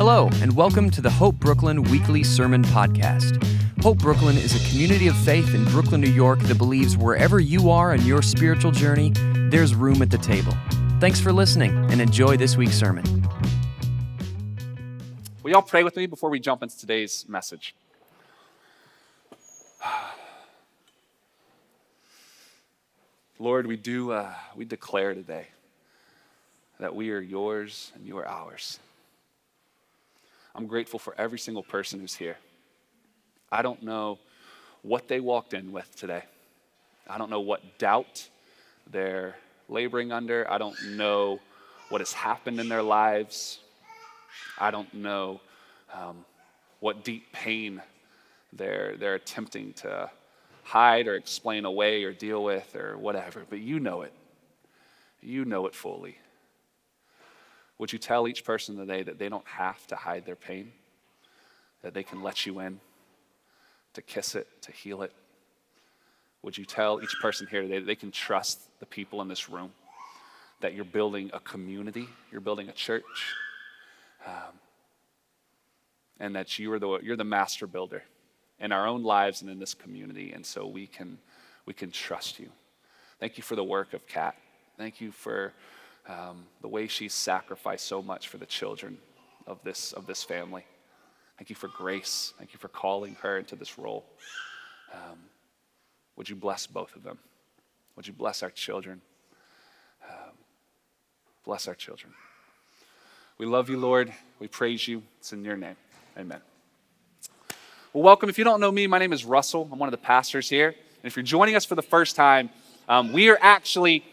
Hello, and welcome to the Hope Brooklyn Weekly Sermon Podcast. Hope Brooklyn is a community of faith in Brooklyn, New York that believes wherever you are in your spiritual journey, there's room at the table. Thanks for listening, and enjoy this week's sermon. Will you all pray with me before we jump into today's message? Lord, we declare today that we are yours and you are ours. I'm grateful for every single person who's here. I don't know what they walked in with today. I don't know what doubt they're laboring under. I don't know what has happened in their lives. I don't know what deep pain they're attempting to hide or explain away or deal with or whatever, but you know it. You know it fully. Would you tell each person today that they don't have to hide their pain, that they can let you in, to kiss it, to heal it? Would you tell each person here today that they can trust the people in this room, that you're building a community, you're building a church, and that you're the master builder in our own lives and in this community, and so we can trust you. Thank you for the work of Kat. Thank you for the way she's sacrificed so much for the children of this family. Thank you for Grace. Thank you for calling her into this role. Would you bless both of them? Would you bless our children? Bless our children. We love you, Lord. We praise you. It's in your name. Amen. Well, welcome. If you don't know me, my name is Russell. I'm one of the pastors here. And if you're joining us for the first time, we are actually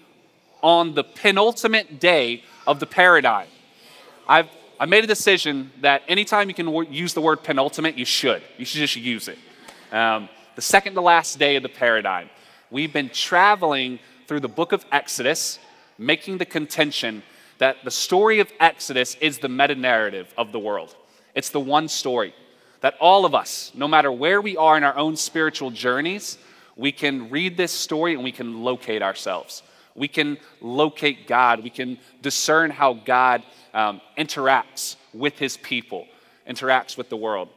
on the penultimate day of the paradigm. I made a decision that anytime you can use the word penultimate, you should. You should just use it. The second to last day of the paradigm. We've been traveling through the book of Exodus, making the contention that the story of Exodus is the meta-narrative of the world. It's the one story that all of us, no matter where we are in our own spiritual journeys, we can read this story and we can locate ourselves. We can locate God. We can discern how God interacts with his people, interacts with the world.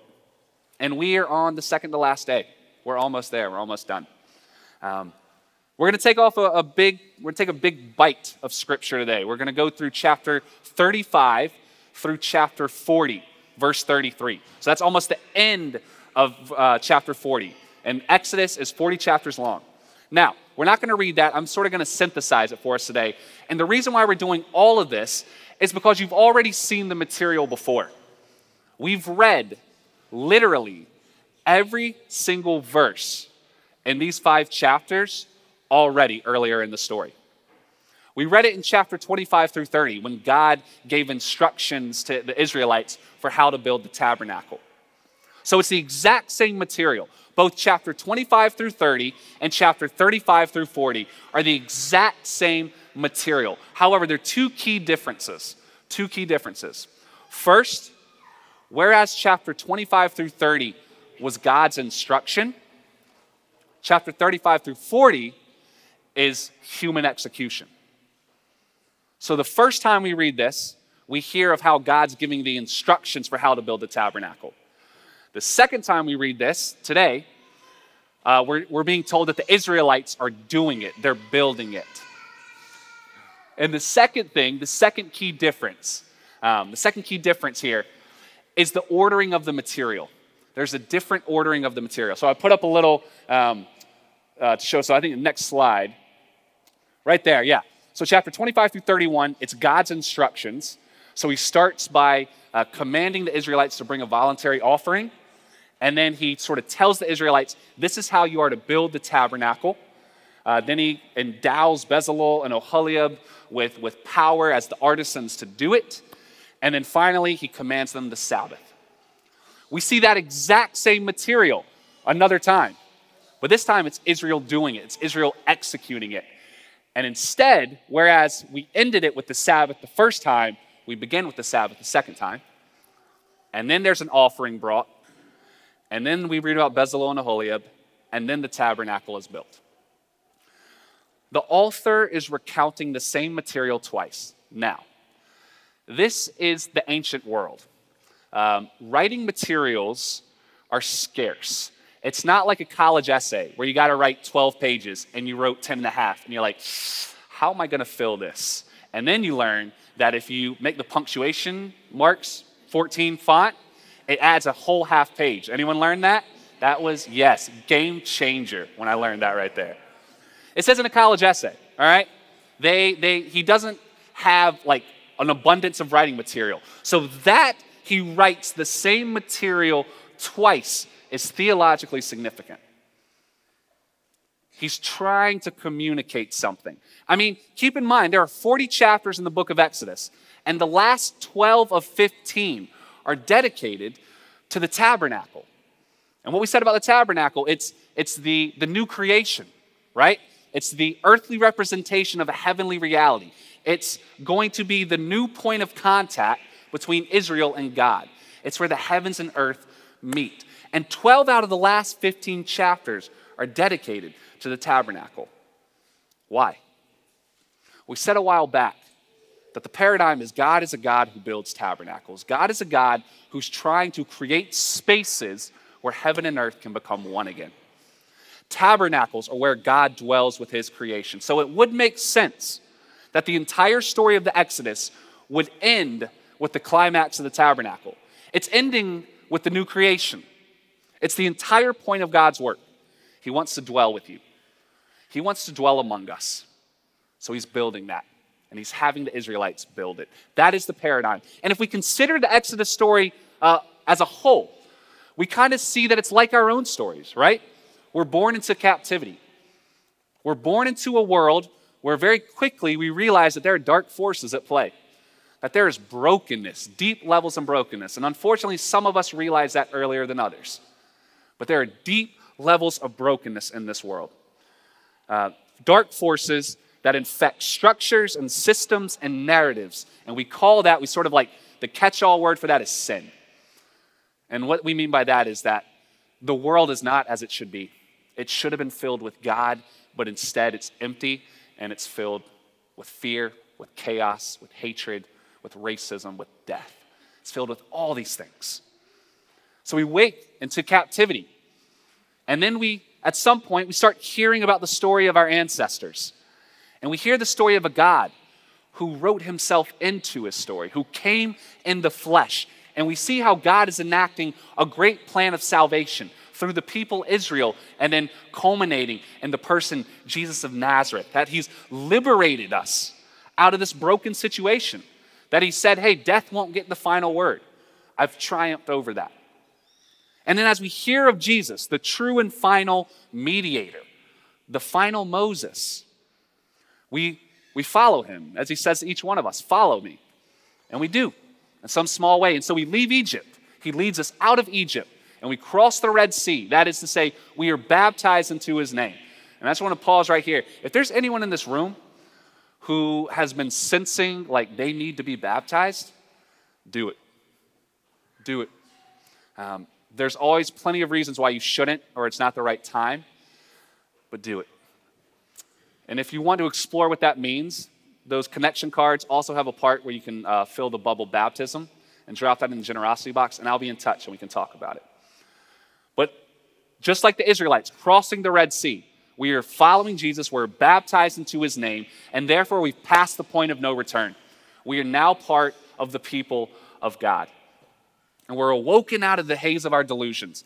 And we are on the second to last day. We're almost there. We're almost done. We're going to take off a big bite of scripture today. We're going to go through chapter 35 through chapter 40. Verse 33. So that's almost the end of chapter 40. And Exodus is 40 chapters long. Now, we're not going to read that. I'm sort of going to synthesize it for us today. And the reason why we're doing all of this is because you've already seen the material before. We've read literally every single verse in these 5 chapters already earlier in the story. We read it in chapter 25 through 30 when God gave instructions to the Israelites for how to build the tabernacle. So it's the exact same material. Both chapter 25 through 30 and chapter 35 through 40 are the exact same material. However, there are two key differences. First, whereas chapter 25 through 30 was God's instruction, chapter 35 through 40 is human execution. So the first time we read this, we hear of how God's giving the instructions for how to build the tabernacle. The second time we read this, today, we're being told that the Israelites are doing it. They're building it. And the second key difference here is the ordering of the material. There's a different ordering of the material. So I put up a little to show, so I think the next slide, right there, yeah. So chapter 25 through 31, it's God's instructions. So he starts by commanding the Israelites to bring a voluntary offering. And then he sort of tells the Israelites, this is how you are to build the tabernacle. Then he endows Bezalel and Oholiab with power as the artisans to do it. And then finally, he commands them the Sabbath. We see that exact same material another time. But this time, it's Israel doing it. It's Israel executing it. And instead, whereas we ended it with the Sabbath the first time, we begin with the Sabbath the second time. And then there's an offering brought. And then we read about Bezalel and Oholiab. And then the tabernacle is built. The author is recounting the same material twice now. This is the ancient world. Writing materials are scarce. It's not like a college essay where you got to write 12 pages and you wrote 10 and a half and you're like, how am I going to fill this? And then you learn that if you make the punctuation marks 14 font, it adds a whole half page. Anyone learn that? That was, yes, game changer when I learned that right there. It says in a college essay, all right? He doesn't have like an abundance of writing material. So that he writes the same material twice is theologically significant. He's trying to communicate something. I mean, keep in mind, there are 40 chapters in the book of Exodus, and the last 12 of 15 are dedicated to the tabernacle. And what we said about the tabernacle, it's the new creation, right? It's the earthly representation of a heavenly reality. It's going to be the new point of contact between Israel and God. It's where the heavens and earth meet. And 12 out of the last 15 chapters are dedicated to the tabernacle. Why? We said a while back that the paradigm is God is a God who builds tabernacles. God is a God who's trying to create spaces where heaven and earth can become one again. Tabernacles are where God dwells with his creation. So it would make sense that the entire story of the Exodus would end with the climax of the tabernacle. It's ending with the new creation. It's the entire point of God's work. He wants to dwell with you. He wants to dwell among us. So he's building that. And he's having the Israelites build it. That is the paradigm. And if we consider the Exodus story as a whole, we kind of see that it's like our own stories, right? We're born into captivity. We're born into a world where very quickly we realize that there are dark forces at play. That there is brokenness, deep levels of brokenness. And unfortunately, some of us realize that earlier than others. But there are deep levels of brokenness in this world. Dark forces that infect structures and systems and narratives. And we call that, we sort of like, the catch-all word for that is sin. And what we mean by that is that the world is not as it should be. It should have been filled with God, but instead it's empty and it's filled with fear, with chaos, with hatred, with racism, with death. It's filled with all these things. So we wake into captivity. And then we, at some point, we start hearing about the story of our ancestors. And we hear the story of a God who wrote himself into his story, who came in the flesh. And we see how God is enacting a great plan of salvation through the people Israel and then culminating in the person Jesus of Nazareth, that he's liberated us out of this broken situation, that he said, hey, death won't get the final word. I've triumphed over that. And then as we hear of Jesus, the true and final mediator, the final Moses, we follow him, as he says to each one of us, follow me. And we do, in some small way. And so we leave Egypt. He leads us out of Egypt, and we cross the Red Sea. That is to say, we are baptized into his name. And I just want to pause right here. If there's anyone in this room who has been sensing like they need to be baptized, do it. Do it. There's always plenty of reasons why you shouldn't, or it's not the right time, but do it. And if you want to explore what that means, those connection cards also have a part where you can fill the bubble baptism and drop that in the generosity box, and I'll be in touch and we can talk about it. But just like the Israelites crossing the Red Sea, we are following Jesus, we're baptized into his name, and therefore we've passed the point of no return. We are now part of the people of God. And we're awoken out of the haze of our delusions.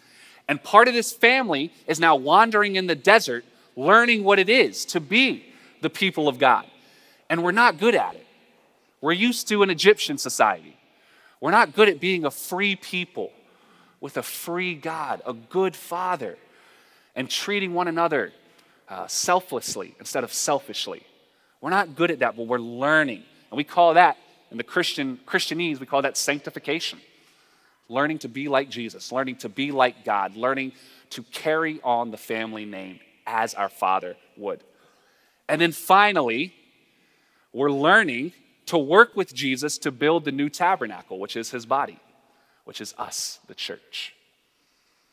And part of this family is now wandering in the desert, learning what it is to be the people of God. And we're not good at it. We're used to an Egyptian society. We're not good at being a free people with a free God, a good father, and treating one another selflessly instead of selfishly. We're not good at that, but we're learning. And we call that, in the Christianese, we call that sanctification. Learning to be like Jesus, learning to be like God, learning to carry on the family name as our Father would. And then finally, we're learning to work with Jesus to build the new tabernacle, which is his body, which is us, the church.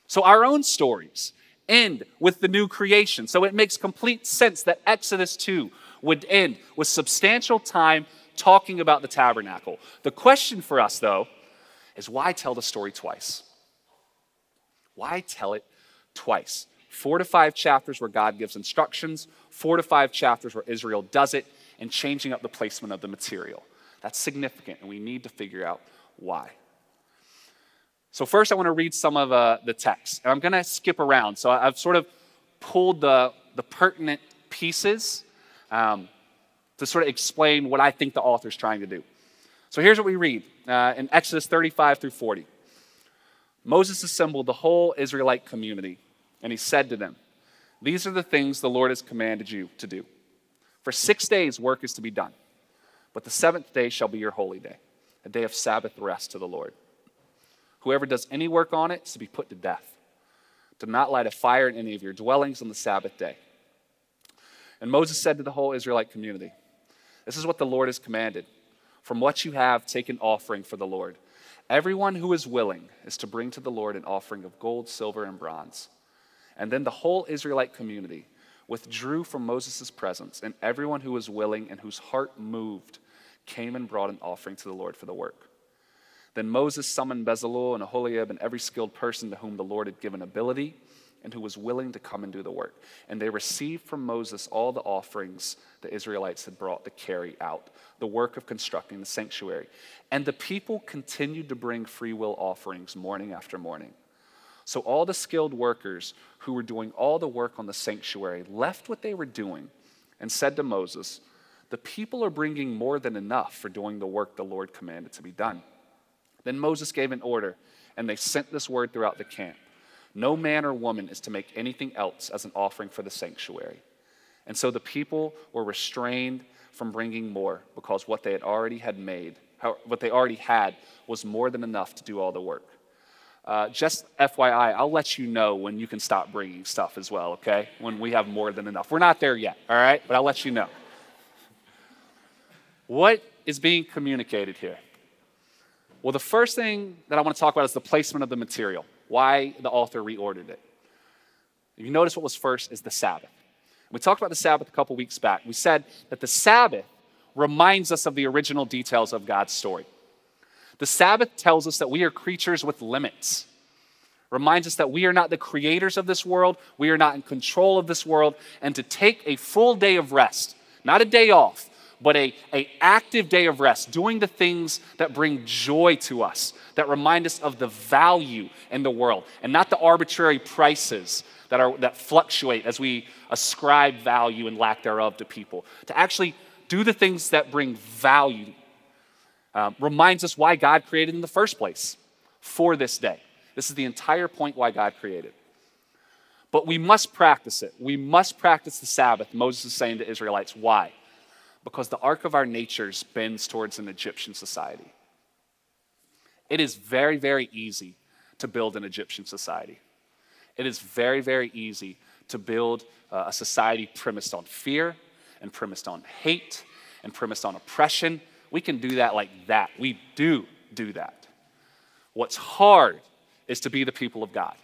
So our own stories end with the new creation. So it makes complete sense that Exodus 2 would end with substantial time talking about the tabernacle. The question for us, though, is why tell the story twice? Why tell it twice? 4 to 5 chapters where God gives instructions, 4 to 5 chapters where Israel does it, and changing up the placement of the material. That's significant, and we need to figure out why. So first I want to read some of the text, and I'm going to skip around. So I've sort of pulled the pertinent pieces to sort of explain what I think the author's trying to do. So here's what we read in Exodus 35 through 40. Moses assembled the whole Israelite community, and he said to them, "These are the things the Lord has commanded you to do. For 6 days work is to be done, but the seventh day shall be your holy day, a day of Sabbath rest to the Lord. Whoever does any work on it is to be put to death. Do not light a fire in any of your dwellings on the Sabbath day." And Moses said to the whole Israelite community, "This is what the Lord has commanded. From what you have, take an offering for the Lord. Everyone who is willing is to bring to the Lord an offering of gold, silver, and bronze." And then the whole Israelite community withdrew from Moses' presence, and everyone who was willing and whose heart moved came and brought an offering to the Lord for the work. Then Moses summoned Bezalel and Oholiab and every skilled person to whom the Lord had given ability and who was willing to come and do the work. And they received from Moses all the offerings the Israelites had brought to carry out the work of constructing the sanctuary. And the people continued to bring free will offerings morning after morning. So all the skilled workers who were doing all the work on the sanctuary left what they were doing and said to Moses, "The people are bringing more than enough for doing the work the Lord commanded to be done." Then Moses gave an order, and they sent this word throughout the camp: "No man or woman is to make anything else as an offering for the sanctuary." And so the people were restrained from bringing more, because what they already had was more than enough to do all the work. Just FYI, I'll let you know when you can stop bringing stuff as well, okay? When we have more than enough. We're not there yet, all right? But I'll let you know. What is being communicated here? Well, the first thing that I want to talk about is the placement of the material, why the author reordered it. You notice what was first is the Sabbath. We talked about the Sabbath a couple weeks back. We said that the Sabbath reminds us of the original details of God's story. The Sabbath tells us that we are creatures with limits, reminds us that we are not the creators of this world, we are not in control of this world, and to take a full day of rest, not a day off, but an active day of rest, doing the things that bring joy to us, that remind us of the value in the world, and not the arbitrary prices that fluctuate as we ascribe value and lack thereof to people. To actually do the things that bring value reminds us why God created in the first place for this day. This is the entire point why God created. But we must practice it. We must practice the Sabbath. Moses is saying to Israelites, why? Because the arc of our natures bends towards an Egyptian society. It is very, very easy to build an Egyptian society. It is very, very easy to build a society premised on fear and premised on hate and premised on oppression. We can do that like that. We do that. What's hard is to be the people of God.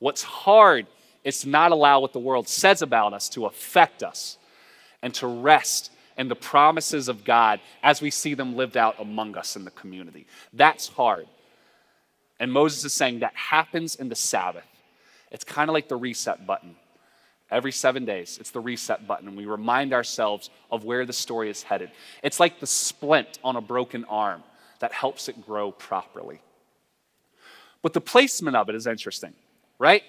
What's hard is to not allow what the world says about us to affect us and to rest and the promises of God as we see them lived out among us in the community. That's hard. And Moses is saying that happens in the Sabbath. It's kind of like the reset button. Every 7 days, it's the reset button, and we remind ourselves of where the story is headed. It's like the splint on a broken arm that helps it grow properly. But the placement of it is interesting, right?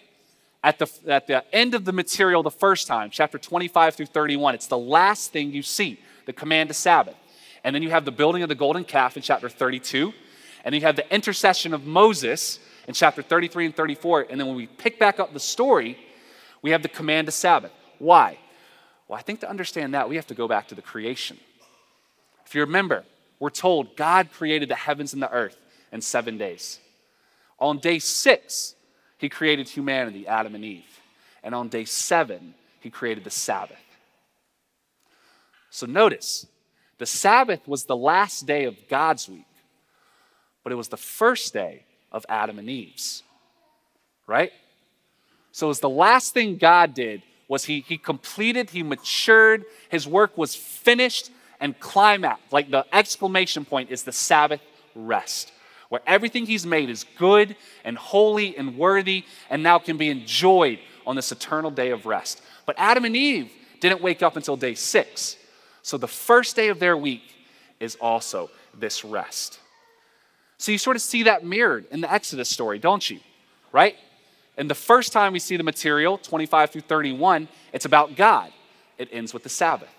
At the end of the material the first time, chapter 25 through 31, it's the last thing you see, the command to Sabbath. And then you have the building of the golden calf in chapter 32. And then you have the intercession of Moses in chapter 33 and 34. And then when we pick back up the story, we have the command to Sabbath. Why? Well, I think to understand that, we have to go back to the creation. If you remember, we're told God created the heavens and the earth in 7 days. On day 6, he created humanity, Adam and Eve. And on day 7, he created the Sabbath. So notice, the Sabbath was the last day of God's week, but it was the first day of Adam and Eve's, right? So it was the last thing God did was he completed, he matured, his work was finished and climaxed. Like the exclamation point is the Sabbath rest. where everything he's made is good and holy and worthy and now can be enjoyed on this eternal day of rest. But Adam and Eve didn't wake up until day 6. So the first day of their week is also this rest. So you sort of see that mirrored in the Exodus story, don't you? Right? And the first time we see the material, 25 through 31, it's about God. It ends with the Sabbath.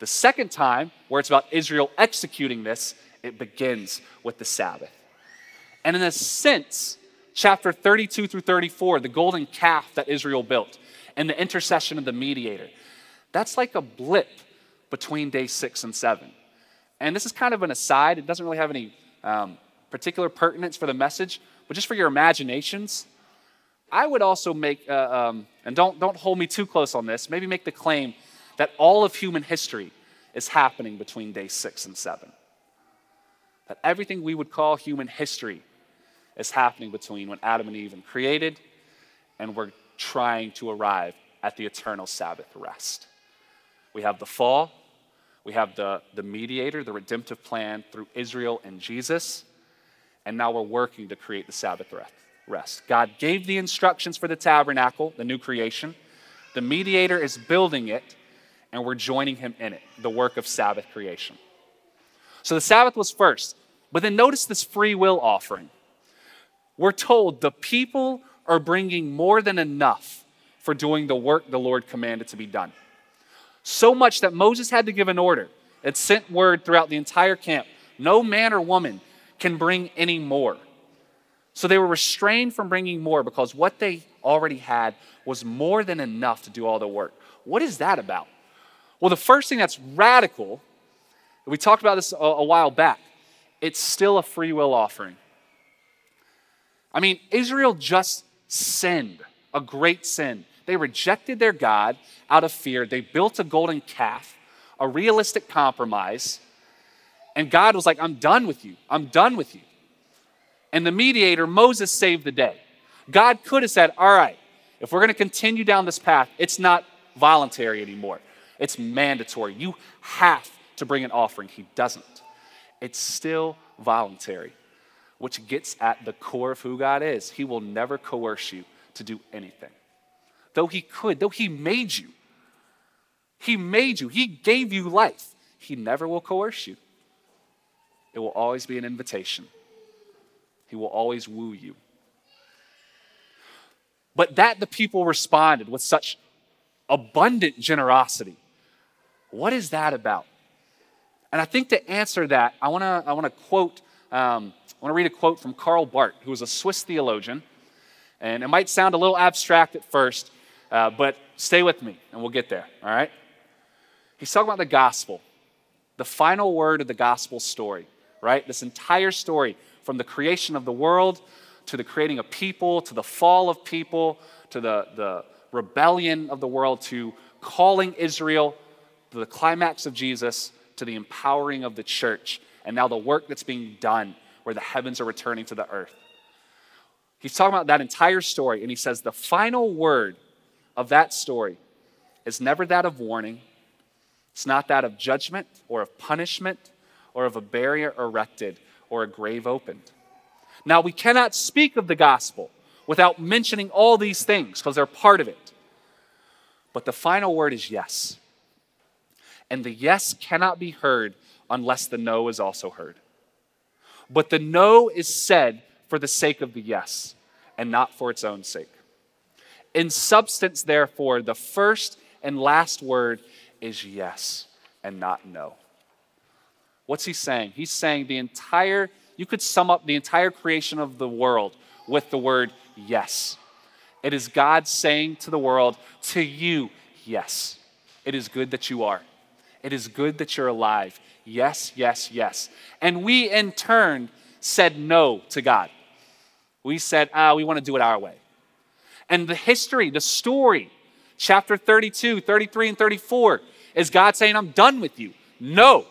The second time, where it's about Israel executing this, it begins with the Sabbath. And in a sense, chapter 32 through 34, the golden calf that Israel built and the intercession of the mediator, that's like a blip between day 6 and 7. And this is kind of an aside. It doesn't really have any particular pertinence for the message, but just for your imaginations, I would also make, and don't hold me too close on this, maybe make the claim that all of human history is happening between day 6 and 7. That everything we would call human history is happening between when Adam and Eve were created and we're trying to arrive at the eternal Sabbath rest. We have the fall, we have the mediator, the redemptive plan through Israel and Jesus, and now we're working to create the Sabbath rest. God gave the instructions for the tabernacle, the new creation. The mediator is building it, and we're joining him in it, the work of Sabbath creation. So the Sabbath was first, but then notice this free will offering. We're told the people are bringing more than enough for doing the work the Lord commanded to be done. So much that Moses had to give an order. It sent word throughout the entire camp. No man or woman can bring any more. So they were restrained from bringing more because what they already had was more than enough to do all the work. What is that about? Well, the first thing that's radical, we talked about this a while back, it's still a free will offering. I mean, Israel just sinned, a great sin. They rejected their God out of fear. They built a golden calf, a realistic compromise, and God was like, I'm done with you. I'm done with you. And the mediator, Moses, saved the day. God could have said, all right, if we're going to continue down this path, it's not voluntary anymore. It's mandatory. You have to bring an offering. He doesn't. It's still voluntary, which gets at the core of who God is. He will never coerce you to do anything. Though he could, though he made you. He made you. He gave you life. He never will coerce you. It will always be an invitation. He will always woo you. But that the people responded with such abundant generosity. What is that about? And I think to answer that, I want to read a quote from Karl Barth, who was a Swiss theologian. And it might sound a little abstract at first, but stay with me and we'll get there, all right? He's talking about the gospel, the final word of the gospel story, right? This entire story, from the creation of the world, to the creating of people, to the fall of people, to the rebellion of the world, to calling Israel, to the climax of Jesus, to the empowering of the church, and now the work that's being done where the heavens are returning to the earth. He's talking about that entire story, and he says the final word of that story is never that of warning. It's not that of judgment or of punishment or of a barrier erected or a grave opened. Now, we cannot speak of the gospel without mentioning all these things because they're part of it. But the final word is yes. And the yes cannot be heard unless the no is also heard. But the no is said for the sake of the yes and not for its own sake. In substance, therefore, the first and last word is yes and not no. What's he saying? He's saying you could sum up the entire creation of the world with the word yes. It is God saying to the world, to you, yes. It is good that you are. It is good that you're alive. Yes, yes, yes. And we in turn said no to God. We said, we want to do it our way. And the history, the story, chapter 32, 33, and 34 is God saying, I'm done with you. No.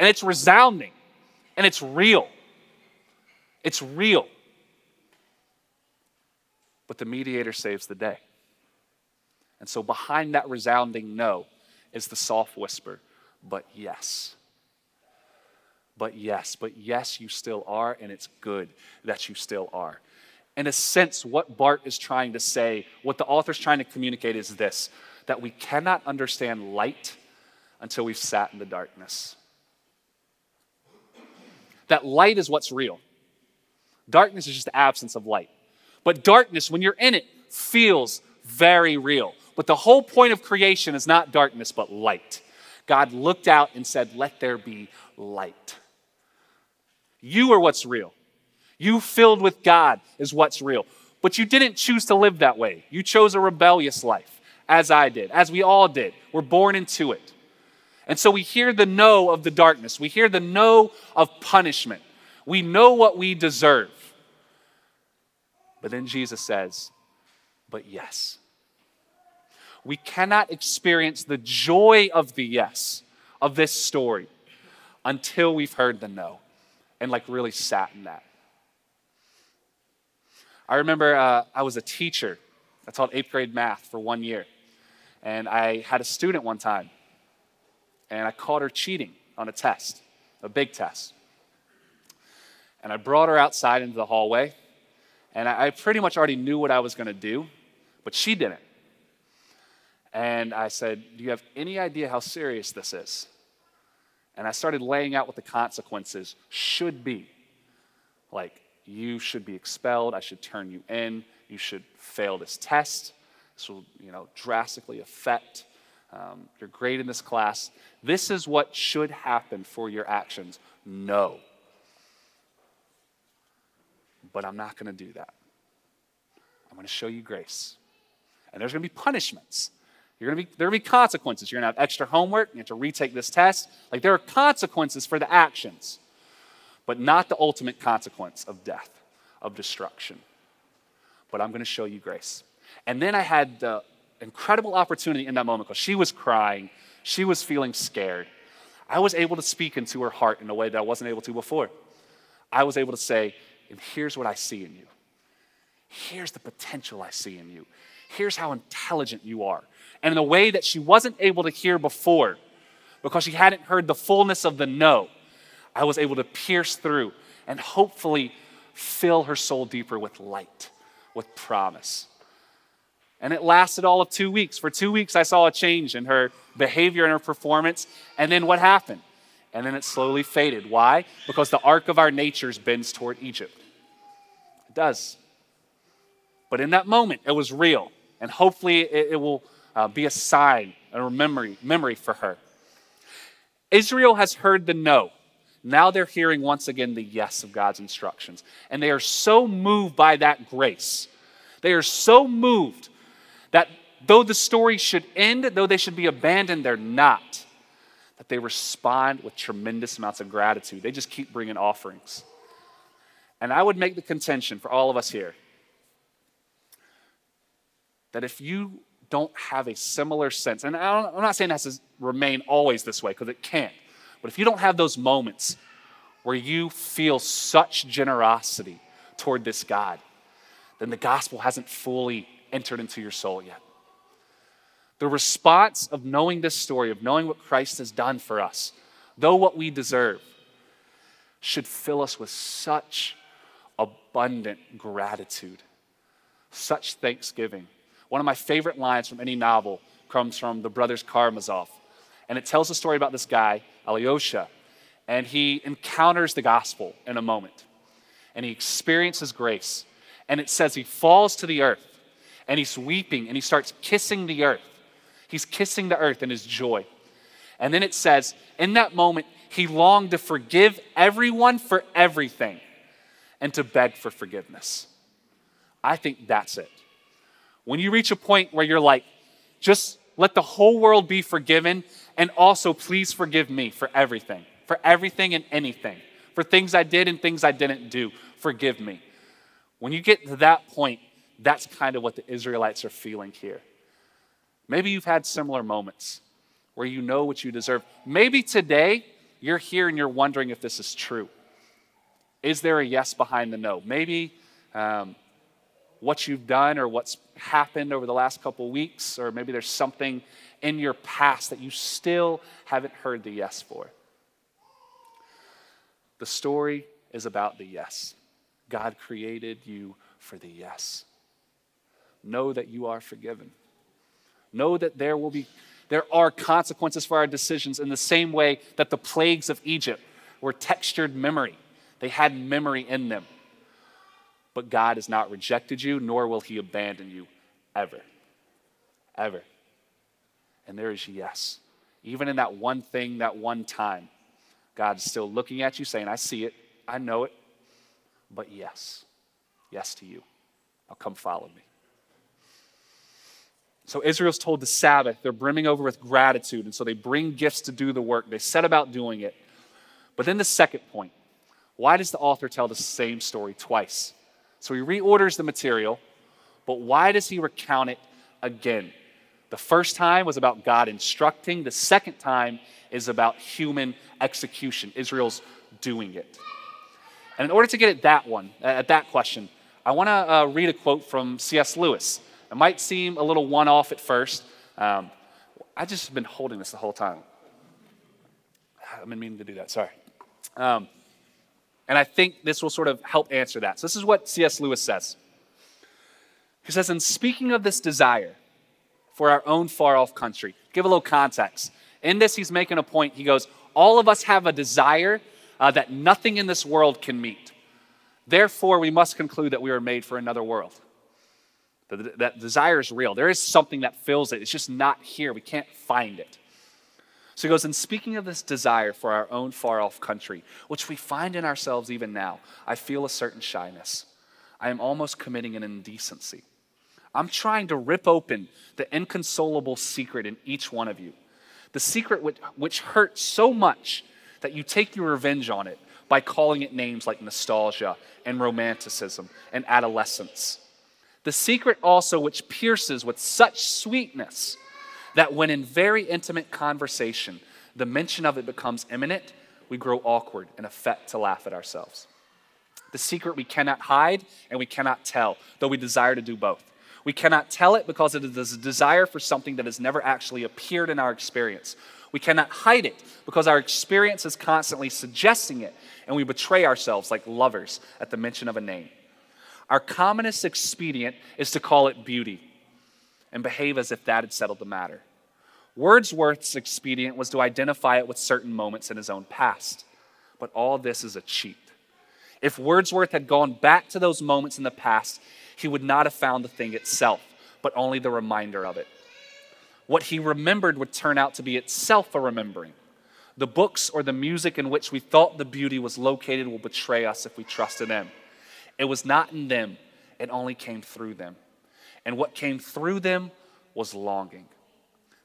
And it's resounding, and it's real. It's real. But the mediator saves the day. And so behind that resounding no is the soft whisper, but yes. But yes, you still are, and it's good that you still are. In a sense, what Barth is trying to say, what the author's trying to communicate is this, that we cannot understand light until we've sat in the darkness. That light is what's real. Darkness is just the absence of light. But darkness, when you're in it, feels very real. But the whole point of creation is not darkness, but light. God looked out and said, let there be light. You are what's real. You filled with God is what's real. But you didn't choose to live that way. You chose a rebellious life, as I did, as we all did. We're born into it. And so we hear the no of the darkness. We hear the no of punishment. We know what we deserve. But then Jesus says, but yes. We cannot experience the joy of the yes of this story until we've heard the no and really sat in that. I remember I was a teacher. I taught 8th grade math for 1 year. And I had a student one time. And I caught her cheating on a test, a big test. And I brought her outside into the hallway. And I pretty much already knew what I was going to do, but she didn't. And I said, do you have any idea how serious this is? And I started laying out what the consequences should be. You should be expelled. I should turn you in. You should fail this test. This will, drastically affect your grade in this class. This is what should happen for your actions. No. But I'm not going to do that. I'm going to show you grace. And there's going to be punishments. There are going to be consequences. You're going to have extra homework. You have to retake this test. There are consequences for the actions, but not the ultimate consequence of death, of destruction. But I'm going to show you grace. And then I had the incredible opportunity in that moment, because she was crying, she was feeling scared. I was able to speak into her heart in a way that I wasn't able to before. I was able to say, and here's what I see in you. Here's the potential I see in you. Here's how intelligent you are. And in a way that she wasn't able to hear before, because she hadn't heard the fullness of the no, I was able to pierce through and hopefully fill her soul deeper with light, with promise. And it lasted all of 2 weeks. For 2 weeks, I saw a change in her behavior and her performance. And then what happened? And then it slowly faded. Why? Because the arc of our natures bends toward Egypt. It does. But in that moment, it was real. And hopefully it will be a sign, a memory for her. Israel has heard the no. Now they're hearing once again the yes of God's instructions. And they are so moved by that grace. They are so moved that though the story should end, though they should be abandoned, they're not. That they respond with tremendous amounts of gratitude. They just keep bringing offerings. And I would make the contention for all of us here that if you don't have a similar sense, and I'm not saying it has to remain always this way, because it can't, but if you don't have those moments where you feel such generosity toward this God, then the gospel hasn't fully entered into your soul yet. The response of knowing this story, of knowing what Christ has done for us, though what we deserve, should fill us with such abundant gratitude, such thanksgiving. One of my favorite lines from any novel comes from The Brothers Karamazov, and it tells a story about this guy, Alyosha, and he encounters the gospel in a moment, and he experiences grace, and it says he falls to the earth, and he's weeping, and he starts kissing the earth. He's kissing the earth in his joy. And then it says, in that moment, he longed to forgive everyone for everything and to beg for forgiveness. I think that's it. When you reach a point where you're just let the whole world be forgiven, and also please forgive me for everything and anything, for things I did and things I didn't do, forgive me. When you get to that point, that's kind of what the Israelites are feeling here. Maybe you've had similar moments where you know what you deserve. Maybe today you're here and you're wondering if this is true. Is there a yes behind the no? Maybe what you've done or what's happened over the last couple weeks, or maybe there's something in your past that you still haven't heard the yes for. The story is about the yes. God created you for the yes. Know that you are forgiven. Know that there are consequences for our decisions in the same way that the plagues of Egypt were textured memory. They had memory in them. But God has not rejected you, nor will he abandon you ever. Ever. And there is yes. Even in that one thing, that one time, God is still looking at you saying, I see it, I know it, but yes. Yes to you. Now come follow me. So Israel's told to Sabbath. They're brimming over with gratitude, and so they bring gifts to do the work. They set about doing it. But then the second point, why does the author tell the same story twice? So he reorders the material, but why does he recount it again? The first time was about God instructing. The second time is about human execution. Israel's doing it. And in order to get at that question, I want to read a quote from C.S. Lewis. It might seem a little one-off at first. I've just been holding this the whole time. I've been meaning to do that, sorry. And I think this will sort of help answer that. So this is what C.S. Lewis says. He says, in speaking of this desire for our own far-off country, give a little context. In this, he's making a point. He goes, all of us have a desire that nothing in this world can meet. Therefore, we must conclude that we are made for another world. That desire is real. There is something that fills it. It's just not here. We can't find it. So he goes, in speaking of this desire for our own far-off country, which we find in ourselves even now, I feel a certain shyness. I am almost committing an indecency. I'm trying to rip open the inconsolable secret in each one of you, the secret which hurts so much that you take your revenge on it by calling it names like nostalgia and romanticism and adolescence. The secret also which pierces with such sweetness that when in very intimate conversation, the mention of it becomes imminent, we grow awkward and affect to laugh at ourselves. The secret we cannot hide and we cannot tell, though we desire to do both. We cannot tell it because it is a desire for something that has never actually appeared in our experience. We cannot hide it because our experience is constantly suggesting it, and we betray ourselves like lovers at the mention of a name. Our commonest expedient is to call it beauty and behave as if that had settled the matter. Wordsworth's expedient was to identify it with certain moments in his own past, but all this is a cheat. If Wordsworth had gone back to those moments in the past, he would not have found the thing itself, but only the reminder of it. What he remembered would turn out to be itself a remembering. The books or the music in which we thought the beauty was located will betray us if we trusted them. It was not in them, it only came through them. And what came through them was longing.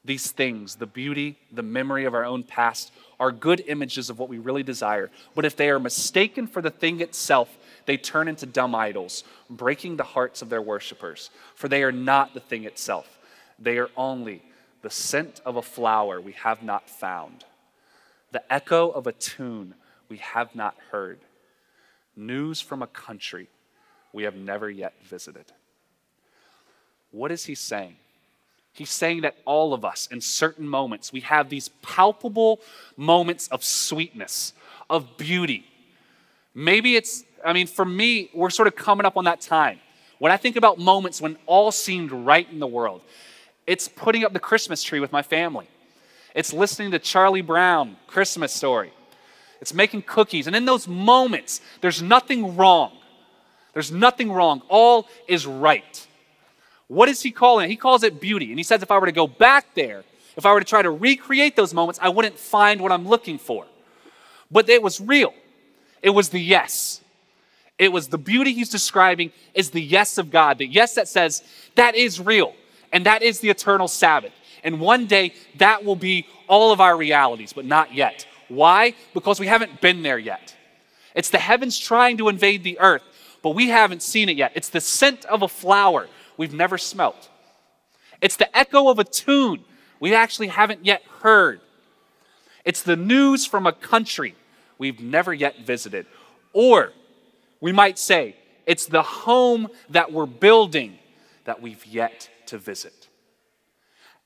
These things, the beauty, the memory of our own past, are good images of what we really desire. But if they are mistaken for the thing itself, they turn into dumb idols, breaking the hearts of their worshipers. For they are not the thing itself. They are only the scent of a flower we have not found, the echo of a tune we have not heard, news from a country we have never yet visited. What is he saying? He's saying that all of us, in certain moments, we have these palpable moments of sweetness, of beauty. Maybe it's, for me, we're sort of coming up on that time. When I think about moments when all seemed right in the world, it's putting up the Christmas tree with my family. It's listening to Charlie Brown, Christmas Story. It's making cookies. And in those moments, there's nothing wrong. There's nothing wrong. All is right. What is he calling it? He calls it beauty. And he says if I were to go back there, if I were to try to recreate those moments, I wouldn't find what I'm looking for. But it was real. It was the yes. It was the beauty he's describing is the yes of God. The yes that says that is real and that is the eternal Sabbath. And one day that will be all of our realities, but not yet. Why? Because we haven't been there yet. It's the heavens trying to invade the earth, but we haven't seen it yet. It's the scent of a flower we've never smelt. It's the echo of a tune we actually haven't yet heard. It's the news from a country we've never yet visited. Or we might say, it's the home that we're building that we've yet to visit.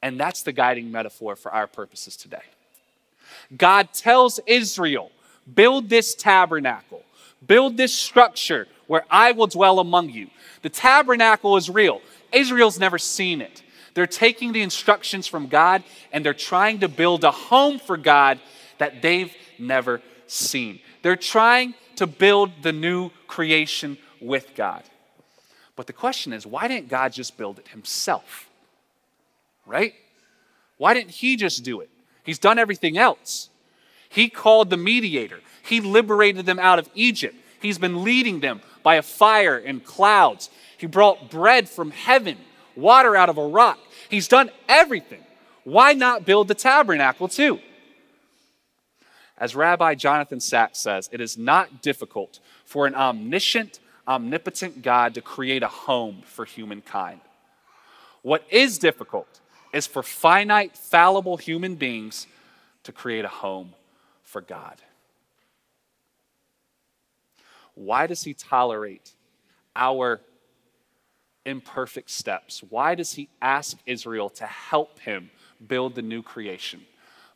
And that's the guiding metaphor for our purposes today. God tells Israel, Build this tabernacle. Build this structure where I will dwell among you. The tabernacle is real. Israel's never seen it. They're taking the instructions from God and they're trying to build a home for God that they've never seen. They're trying to build the new creation with God. But the question is, why didn't God just build it himself? Right? Why didn't he just do it? He's done everything else. He called the mediator. He liberated them out of Egypt. He's been leading them by a fire and clouds. He brought bread from heaven, water out of a rock. He's done everything. Why not build the tabernacle too? As Rabbi Jonathan Sacks says, it is not difficult for an omniscient, omnipotent God to create a home for humankind. What is difficult is for finite, fallible human beings to create a home for God. Why does he tolerate our imperfect steps? Why does he ask Israel to help him build the new creation?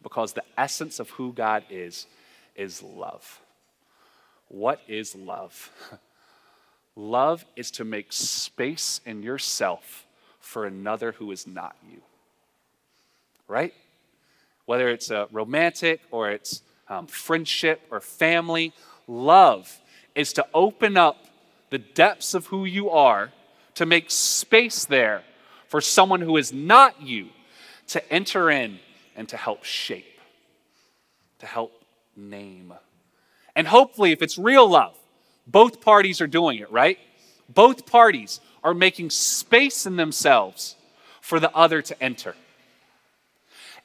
Because the essence of who God is love. What is love? Love is to make space in yourself for another who is not you. Right? Whether it's a romantic or it's friendship or family, love is to open up the depths of who you are to make space there for someone who is not you to enter in and to help shape, to help name. And hopefully, if it's real love, both parties are doing it, right? Both parties are making space in themselves for the other to enter.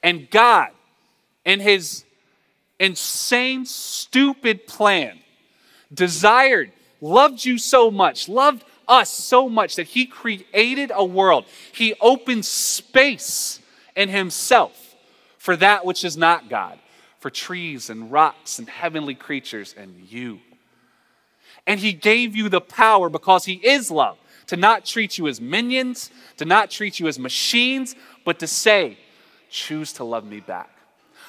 And God, in his insane, stupid plan, desired, loved you so much, loved us so much that he created a world. He opened space in himself for that which is not God, for trees and rocks and heavenly creatures and you. And he gave you the power, because he is love, to not treat you as minions, to not treat you as machines, but to say, choose to love me back.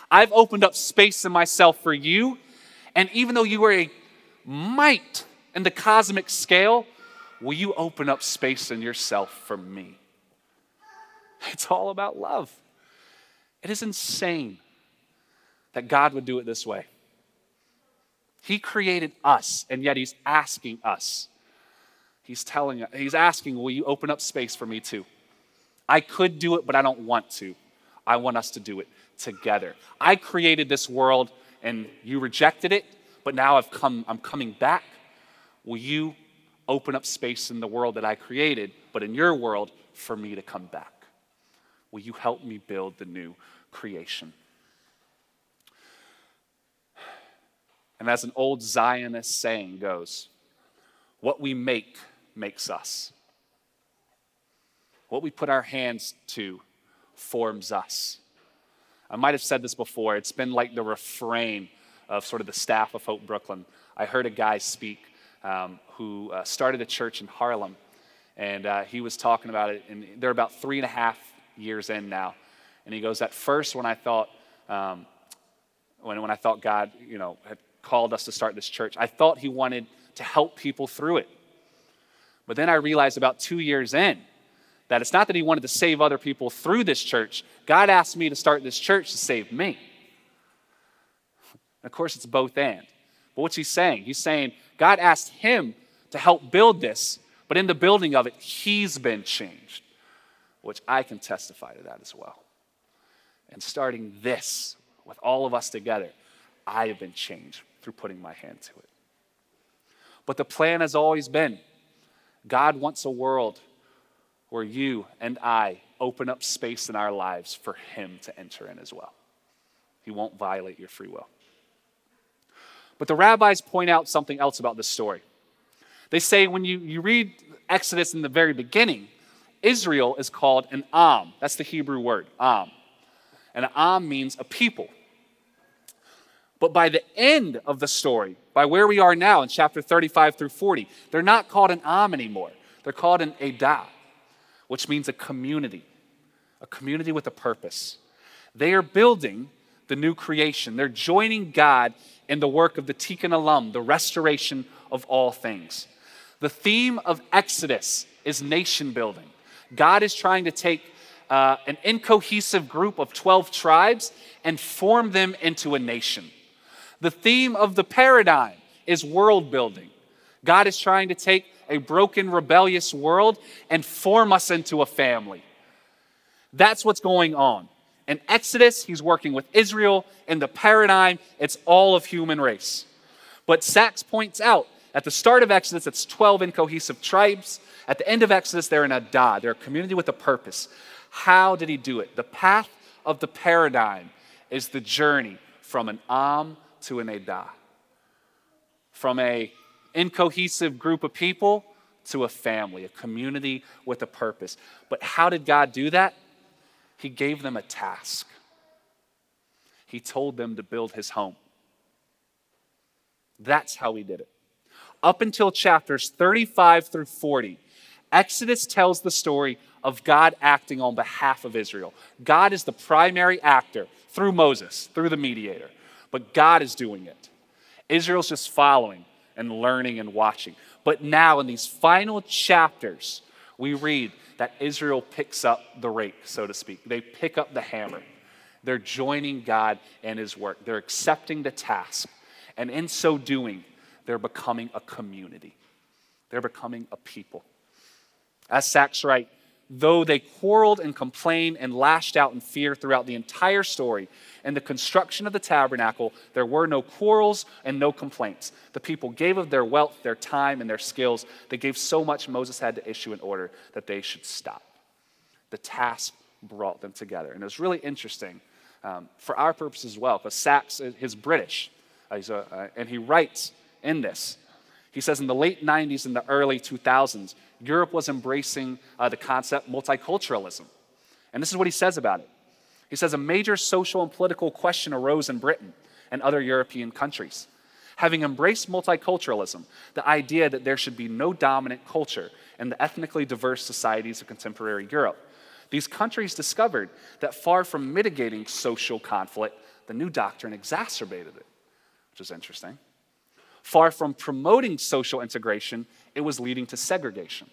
I've opened up space in myself for you, and even though you are a mite in the cosmic scale, will you open up space in yourself for me? It's all about love. It is insane that God would do it this way. He created us, and yet he's asking us. He's asking, will you open up space for me too? I could do it, but I don't want to. I want us to do it together. I created this world and you rejected it, but now I'm coming back. Will you open up space in the world that I created, but in your world, for me to come back? Will you help me build the new creation? And as an old Zionist saying goes, what we make makes us. What we put our hands to forms us. I might have said this before. It's been like the refrain of sort of the staff of Hope Brooklyn. I heard a guy speak who started a church in Harlem, and he was talking about it, and they're about 3.5 years in now. And he goes, at first when I thought, when I thought God, had called us to start this church, I thought he wanted to help people through it. But then I realized about 2 years in, that it's not that he wanted to save other people through this church. God asked me to start this church to save me. Of course, it's both and. But what's he saying? He's saying God asked him to help build this, but in the building of it, he's been changed, which I can testify to that as well. And starting this with all of us together, I have been changed through putting my hand to it. But the plan has always been, God wants a world where you and I open up space in our lives for him to enter in as well. He won't violate your free will. But the rabbis point out something else about this story. They say when you read Exodus in the very beginning, Israel is called an am. That's the Hebrew word, am. And an am means a people. But by the end of the story, by where we are now in chapter 35 through 40, they're not called an am anymore. They're called an edah, which means a community with a purpose. They are building the new creation. They're joining God in the work of the Tikkun Olam, the restoration of all things. The theme of Exodus is nation building. God is trying to take an incohesive group of 12 tribes and form them into a nation. The theme of the paradigm is world building. God is trying to take a broken, rebellious world and form us into a family. That's what's going on. In Exodus, he's working with Israel. In the paradigm, it's all of human race. But Sacks points out, at the start of Exodus, it's 12 incohesive tribes. At the end of Exodus, they're in Adah. They're a community with a purpose. How did he do it? The path of the paradigm is the journey from an Am to an Adah. From a incohesive group of people to a family, a community with a purpose. But how did God do that? He gave them a task. He told them to build his home. That's how he did it. Up until chapters 35 through 40, Exodus tells the story of God acting on behalf of Israel. God is the primary actor through Moses, through the mediator. But God is doing it. Israel's just following and learning and watching. But now in these final chapters, we read that Israel picks up the rake, so to speak. They pick up the hammer. They're joining God and his work. They're accepting the task. And in so doing, they're becoming a community. They're becoming a people. As Sacks writes, though they quarreled and complained and lashed out in fear throughout the entire story, in the construction of the tabernacle, there were no quarrels and no complaints. The people gave of their wealth, their time, and their skills. They gave so much Moses had to issue an order that they should stop. The task brought them together. And it was really interesting for our purposes as well, because Sacks is British, and he writes in this. He says, in the late 90s and the early 2000s, Europe was embracing the concept multiculturalism. And this is what he says about it. He says, a major social and political question arose in Britain and other European countries. Having embraced multiculturalism, the idea that there should be no dominant culture in the ethnically diverse societies of contemporary Europe, these countries discovered that far from mitigating social conflict, the new doctrine exacerbated it, which is interesting. Far from promoting social integration, it was leading to segregation.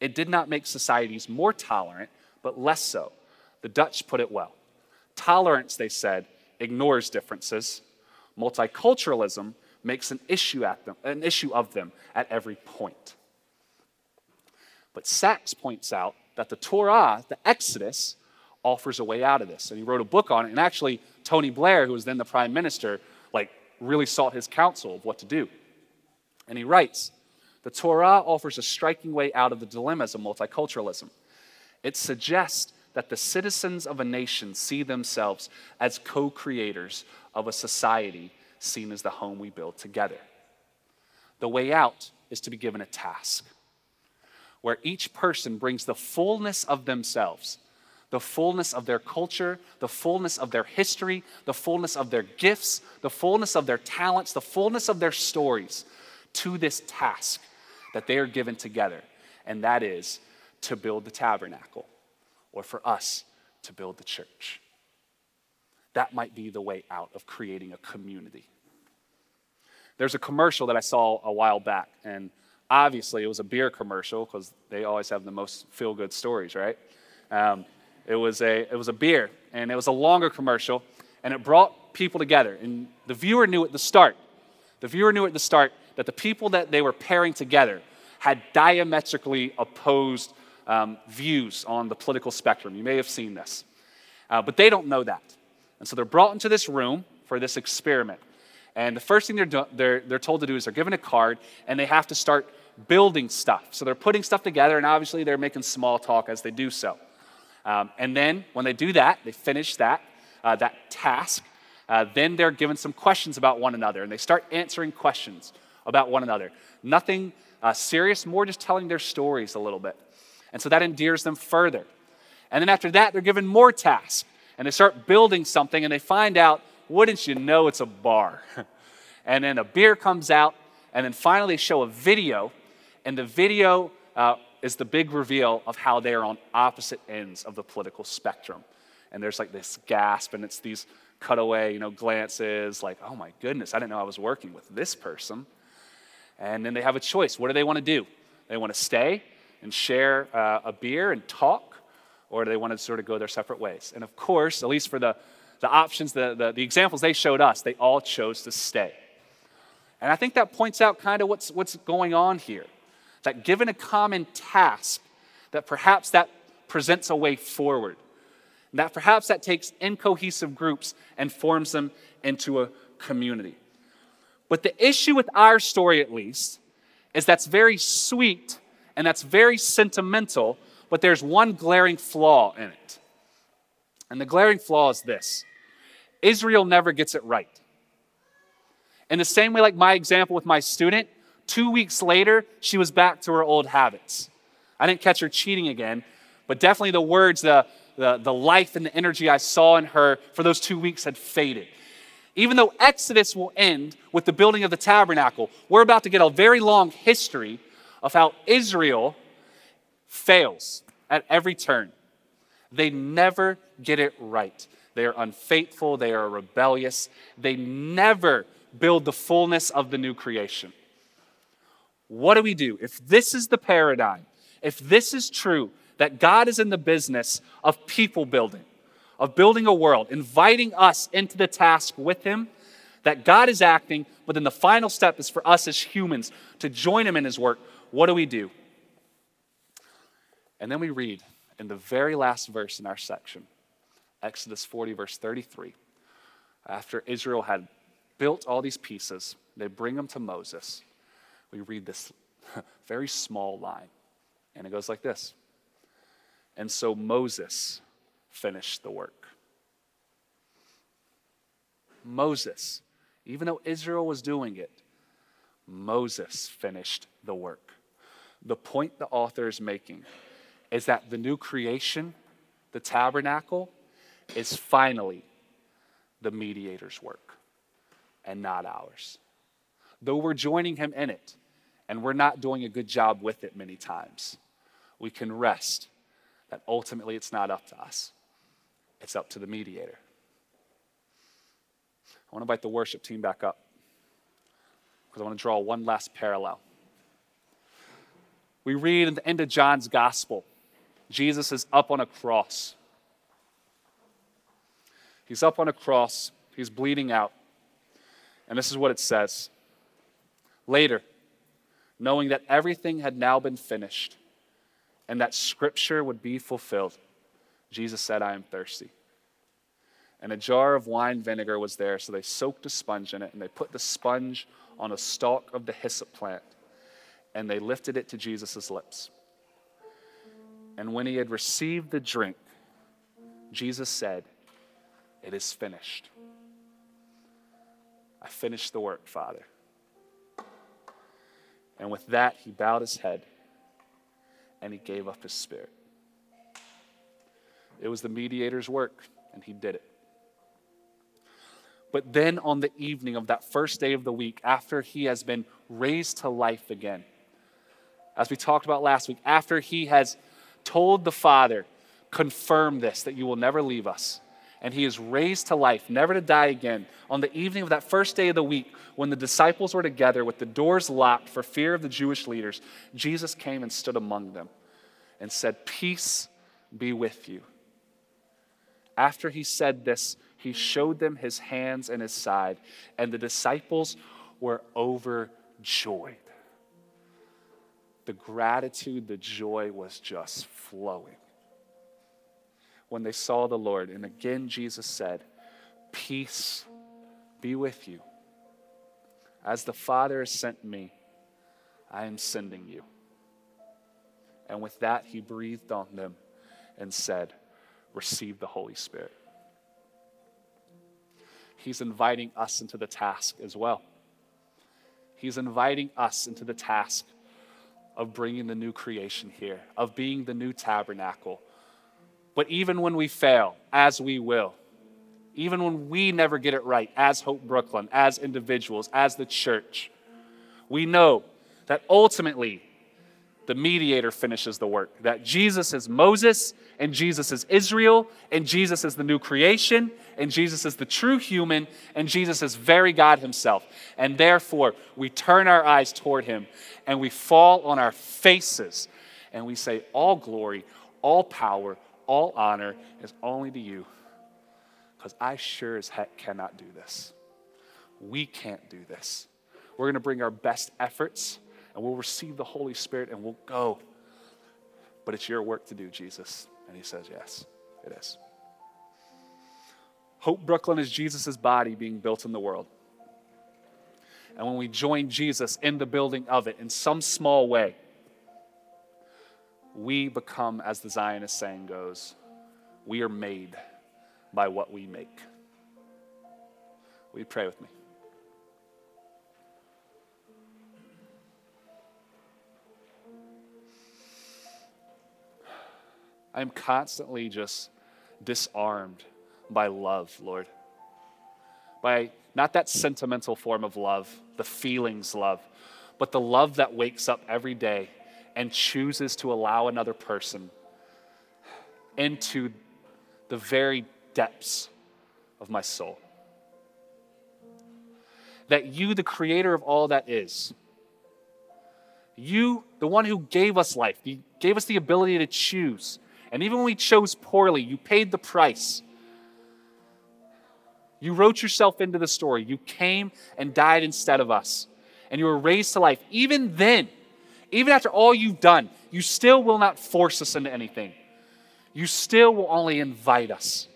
It did not make societies more tolerant, but less so. The Dutch put it well. Tolerance, they said, ignores differences. Multiculturalism makes an issue of them at every point. But Sacks points out that the Torah, the Exodus, offers a way out of this. And he wrote a book on it. And actually, Tony Blair, who was then the prime minister, really sought his counsel of what to do. And he writes, the Torah offers a striking way out of the dilemmas of multiculturalism. It suggests that the citizens of a nation see themselves as co-creators of a society seen as the home we build together. The way out is to be given a task where each person brings the fullness of themselves, the fullness of their culture, the fullness of their history, the fullness of their gifts, the fullness of their talents, the fullness of their stories to this task that they are given together. And that is to build the tabernacle, or for us, to build the church. That might be the way out of creating a community. There's a commercial that I saw a while back, and obviously it was a beer commercial because they always have the most feel-good stories, right? It was a beer, and it was a longer commercial, and it brought people together. And the viewer knew at the start, that the people that they were pairing together had diametrically opposed views on the political spectrum. You may have seen this. But they don't know that. And so they're brought into this room for this experiment. And the first thing they're told to do is they're given a card, and they have to start building stuff. So they're putting stuff together, and obviously they're making small talk as they do so. And then when they do that, they finish that task, then they're given some questions about one another, and they start answering questions about one another. Nothing serious, more just telling their stories a little bit. And so that endears them further. And then after that, they're given more tasks, and they start building something, and they find out, wouldn't you know, it's a bar. And then a beer comes out, and then finally they show a video, and the video is the big reveal of how they are on opposite ends of the political spectrum. And there's like this gasp, and it's these cutaway, glances, like, oh my goodness, I didn't know I was working with this person. And then they have a choice. What do they want to do? They want to stay and share a beer and talk, or do they want to sort of go their separate ways? And of course, at least for the options, the examples they showed us, they all chose to stay. And I think that points out kind of what's going on here. That given a common task, that perhaps that presents a way forward. And that perhaps that takes incohesive groups and forms them into a community. But the issue with our story, at least, is that's very sweet and that's very sentimental, but there's one glaring flaw in it. And the glaring flaw is this: Israel never gets it right. In the same way, like my example with my student, 2 weeks later, she was back to her old habits. I didn't catch her cheating again, but definitely the words, the life and the energy I saw in her for those 2 weeks had faded. Even though Exodus will end with the building of the tabernacle, we're about to get a very long history of how Israel fails at every turn. They never get it right. They are unfaithful. They are rebellious. They never build the fullness of the new creation. What do we do? If this is the paradigm, if this is true, that God is in the business of people building, of building a world, inviting us into the task with him, that God is acting, but then the final step is for us as humans to join him in his work. What do? And then we read in the very last verse in our section, Exodus 40, verse 33. After Israel had built all these pieces, they bring them to Moses. We read this very small line, and it goes like this: "And so Moses finished the work." Moses, even though Israel was doing it, Moses finished the work. The point the author is making is that the new creation, the tabernacle, is finally the mediator's work and not ours. Though we're joining him in it, and we're not doing a good job with it many times, we can rest that ultimately it's not up to us. It's up to the mediator. I want to invite the worship team back up because I want to draw one last parallel. We read at the end of John's gospel, Jesus is up on a cross. He's up on a cross. He's bleeding out. And this is what it says. "Later, knowing that everything had now been finished and that scripture would be fulfilled, Jesus said, 'I am thirsty.' And a jar of wine vinegar was there, so they soaked a sponge in it, and they put the sponge on a stalk of the hyssop plant, and they lifted it to Jesus' lips. And when he had received the drink, Jesus said, 'It is finished.' I finished the work, Father." And with that, he bowed his head and he gave up his spirit. It was the mediator's work, and he did it. But then on the evening of that first day of the week, after he has been raised to life again, as we talked about last week, after he has told the Father, "Confirm this, that you will never leave us," and he is raised to life, never to die again, on the evening of that first day of the week, when the disciples were together with the doors locked for fear of the Jewish leaders, Jesus came and stood among them and said, "Peace be with you." After he said this, he showed them his hands and his side, and the disciples were overjoyed. The gratitude, the joy was just flowing when they saw the Lord. And again, Jesus said, "Peace be with you. As the Father has sent me, I am sending you." And with that, he breathed on them and said, "Receive the Holy Spirit." He's inviting us into the task as well. He's inviting us into the task of bringing the new creation here, of being the new tabernacle. But even when we fail, as we will, even when we never get it right, as Hope Brooklyn, as individuals, as the church, we know that ultimately the mediator finishes the work. That Jesus is Moses, and Jesus is Israel, and Jesus is the new creation, and Jesus is the true human, and Jesus is very God himself. And therefore, we turn our eyes toward him, and we fall on our faces, and we say, all glory, all power, all honor is only to you, because I sure as heck cannot do this. We can't do this. We're going to bring our best efforts, and we'll receive the Holy Spirit, and we'll go. But it's your work to do, Jesus. And he says, yes, it is. Hope Brooklyn is Jesus' body being built in the world. And when we join Jesus in the building of it in some small way, we become, as the Zionist saying goes, we are made by what we make. Will you pray with me? I am constantly just disarmed by love, Lord. By not that sentimental form of love, the feelings love, but the love that wakes up every day and chooses to allow another person into the very depths of my soul. That you, the creator of all that is, you, the one who gave us life, you gave us the ability to choose. And even when we chose poorly, you paid the price. You wrote yourself into the story. You came and died instead of us. And you were raised to life. Even then, even after all you've done, you still will not force us into anything. You still will only invite us.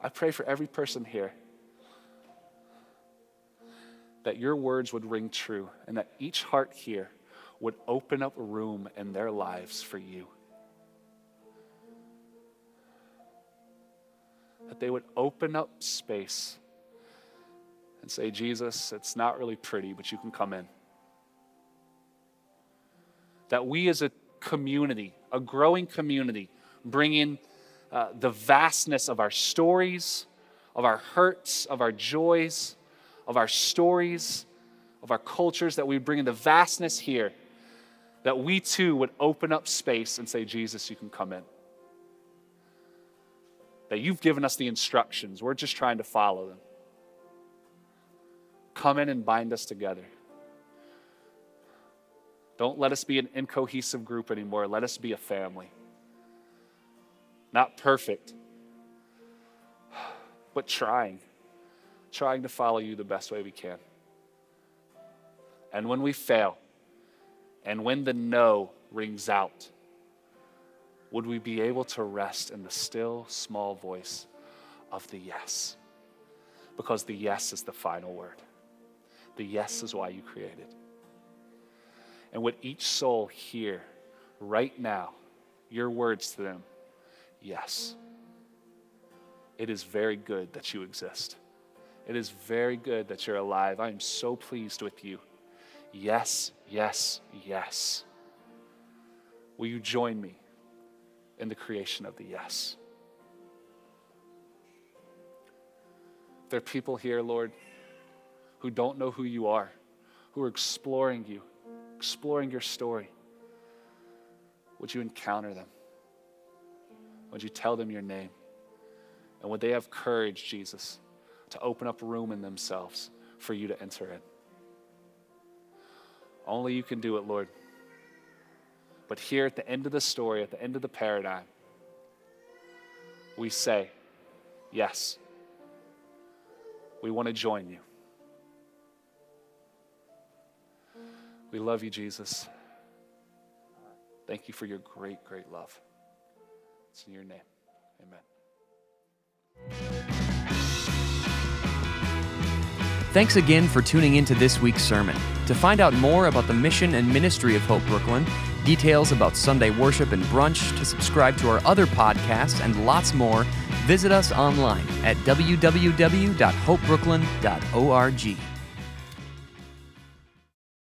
I pray for every person here that your words would ring true and that each heart here would open up room in their lives for you. That they would open up space and say, Jesus, it's not really pretty, but you can come in. That we as a community, a growing community, bring in the vastness of our stories, of our hurts, of our joys, of our stories, of our cultures, that we bring in the vastness here, that we too would open up space and say, Jesus, you can come in. That you've given us the instructions. We're just trying to follow them. Come in and bind us together. Don't let us be an incohesive group anymore. Let us be a family. Not perfect, but trying. Trying to follow you the best way we can. And when we fail, and when the no rings out, would we be able to rest in the still, small voice of the yes? Because the yes is the final word. The yes is why you created. And would each soul hear right now your words to them, yes, it is very good that you exist. It is very good that you're alive. I am so pleased with you. Yes, yes, yes. Will you join me in the creation of the yes? There are people here, Lord, who don't know who you are, who are exploring you, exploring your story. Would you encounter them? Would you tell them your name? And would they have courage, Jesus, to open up room in themselves for you to enter in? Only you can do it, Lord. But here at the end of the story, at the end of the paradigm, we say, yes, we want to join you. We love you, Jesus. Thank you for your great, great love. It's in your name. Amen. Thanks again for tuning into this week's sermon. To find out more about the mission and ministry of Hope Brooklyn, details about Sunday worship and brunch, to subscribe to our other podcasts, and lots more, visit us online at www.hopebrooklyn.org.